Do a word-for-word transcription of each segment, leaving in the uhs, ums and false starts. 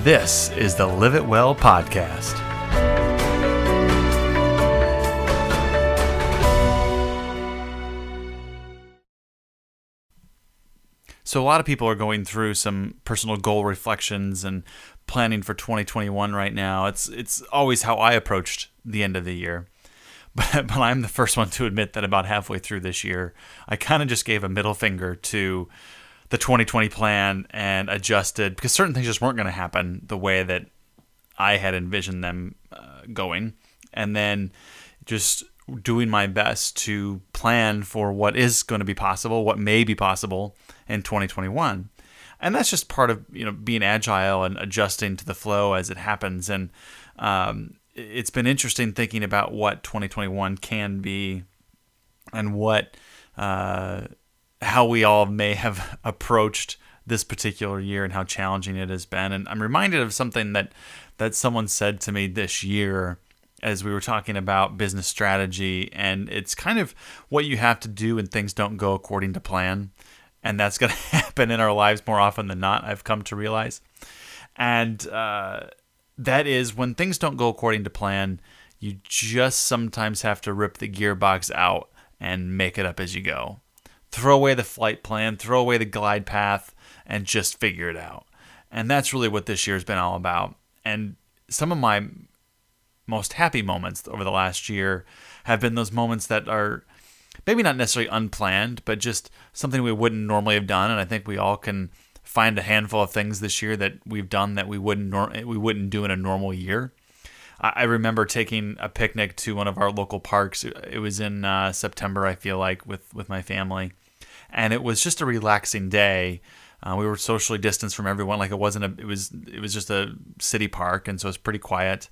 This is the Live It Well Podcast. So a lot of people are going through some personal goal reflections and planning for twenty twenty-one right now. It's it's always how I approached the end of the year. But, but I'm the first one to admit that about halfway through this year, I kind of just gave a middle finger to the twenty twenty plan and adjusted because certain things just weren't going to happen the way that I had envisioned them uh, going. And then just doing my best to plan for what is going to be possible, what may be possible in twenty twenty-one. And that's just part of, you know, being agile and adjusting to the flow as it happens. And um, it's been interesting thinking about what twenty twenty-one can be and what uh, how we all may have approached this particular year and how challenging it has been. And I'm reminded of something that that someone said to me this year as we were talking about business strategy, and it's kind of what you have to do when things don't go according to plan. And that's going to happen in our lives more often than not, I've come to realize. And uh, that is, when things don't go according to plan, you just sometimes have to rip the gearbox out and make it up as you go. Throw away the flight plan, throw away the glide path, and just figure it out. And that's really what this year has been all about. And some of my most happy moments over the last year have been those moments that are maybe not necessarily unplanned, but just something we wouldn't normally have done. And I think we all can find a handful of things this year that we've done that we wouldn't nor- we wouldn't do in a normal year. I-, I remember taking a picnic to one of our local parks. It was in uh, September, I feel like, with, with my family. And it was just a relaxing day. Uh, we were socially distanced from everyone. Like it wasn't a, it was, it was just a city park. And so it's pretty quiet.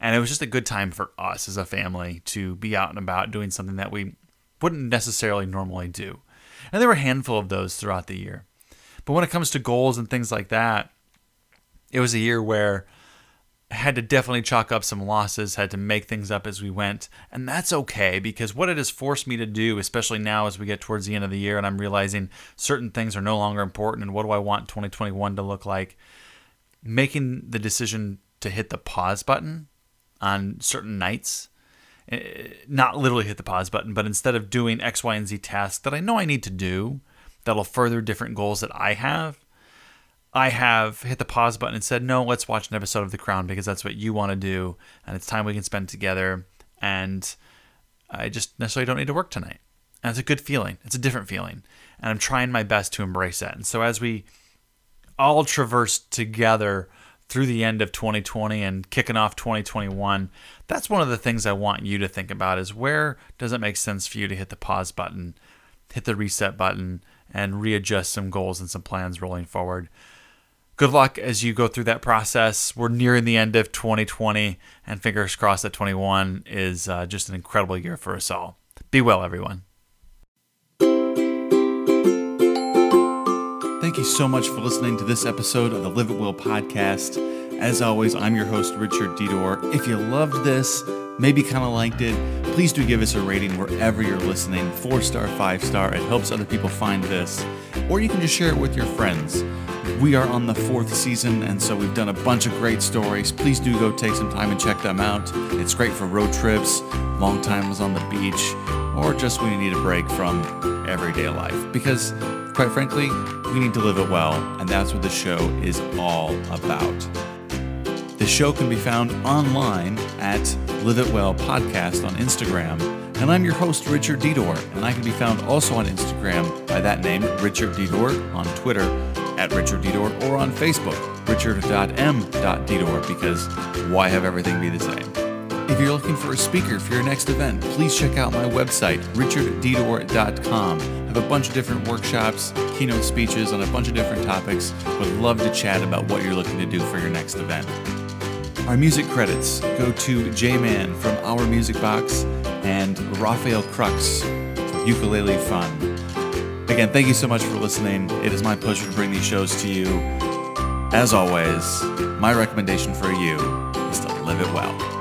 And it was just a good time for us as a family to be out and about doing something that we wouldn't necessarily normally do. And there were a handful of those throughout the year. But when it comes to goals and things like that, it was a year where I had to definitely chalk up some losses, had to make things up as we went. And that's okay, because what it has forced me to do, especially now as we get towards the end of the year and I'm realizing certain things are no longer important and what do I want twenty twenty-one to look like, making the decision to hit the pause button on certain nights, not literally hit the pause button, but instead of doing X, Y, and Z tasks that I know I need to do that'll further different goals that I have, I have hit the pause button and said, no, let's watch an episode of The Crown because that's what you want to do and it's time we can spend together and I just necessarily don't need to work tonight. And it's a good feeling. It's a different feeling. And I'm trying my best to embrace that. And so as we all traverse together through the end of twenty twenty and kicking off twenty twenty-one, that's one of the things I want you to think about is where does it make sense for you to hit the pause button, hit the reset button, and readjust some goals and some plans rolling forward. Good luck as you go through that process. We're nearing the end of twenty twenty, and fingers crossed that twenty-one is uh, just an incredible year for us all. Be well, everyone. Thank you so much for listening to this episode of the Live It Well podcast. As always, I'm your host, Richard Dedor. If you loved this, maybe kind of liked it, please do give us a rating wherever you're listening. Four star, five star. It helps other people find this. Or you can just share it with your friends. We are on the fourth season, and so we've done a bunch of great stories. Please do go take some time and check them out. It's great for road trips, long times on the beach, or just when you need a break from everyday life. Because quite frankly, we need to live it well, and that's what the show is all about. The show can be found online at Live It Well Podcast on Instagram, and I'm your host, Richard Dedor, and I can be found also on Instagram by that name, Richard Dedor, on Twitter at Richard Dedor, or on Facebook, richard dot m dot dedor, because why have everything be the same? If you're looking for a speaker for your next event, please check out my website, richard dedor dot com. I have a bunch of different workshops, keynote speeches on a bunch of different topics. Would love to chat about what you're looking to do for your next event. Our music credits go to J-Man from Our Music Box and Raphael Crux for Ukulele Fun. Again, thank you so much for listening. It is my pleasure to bring these shows to you. As always, my recommendation for you is to live it well.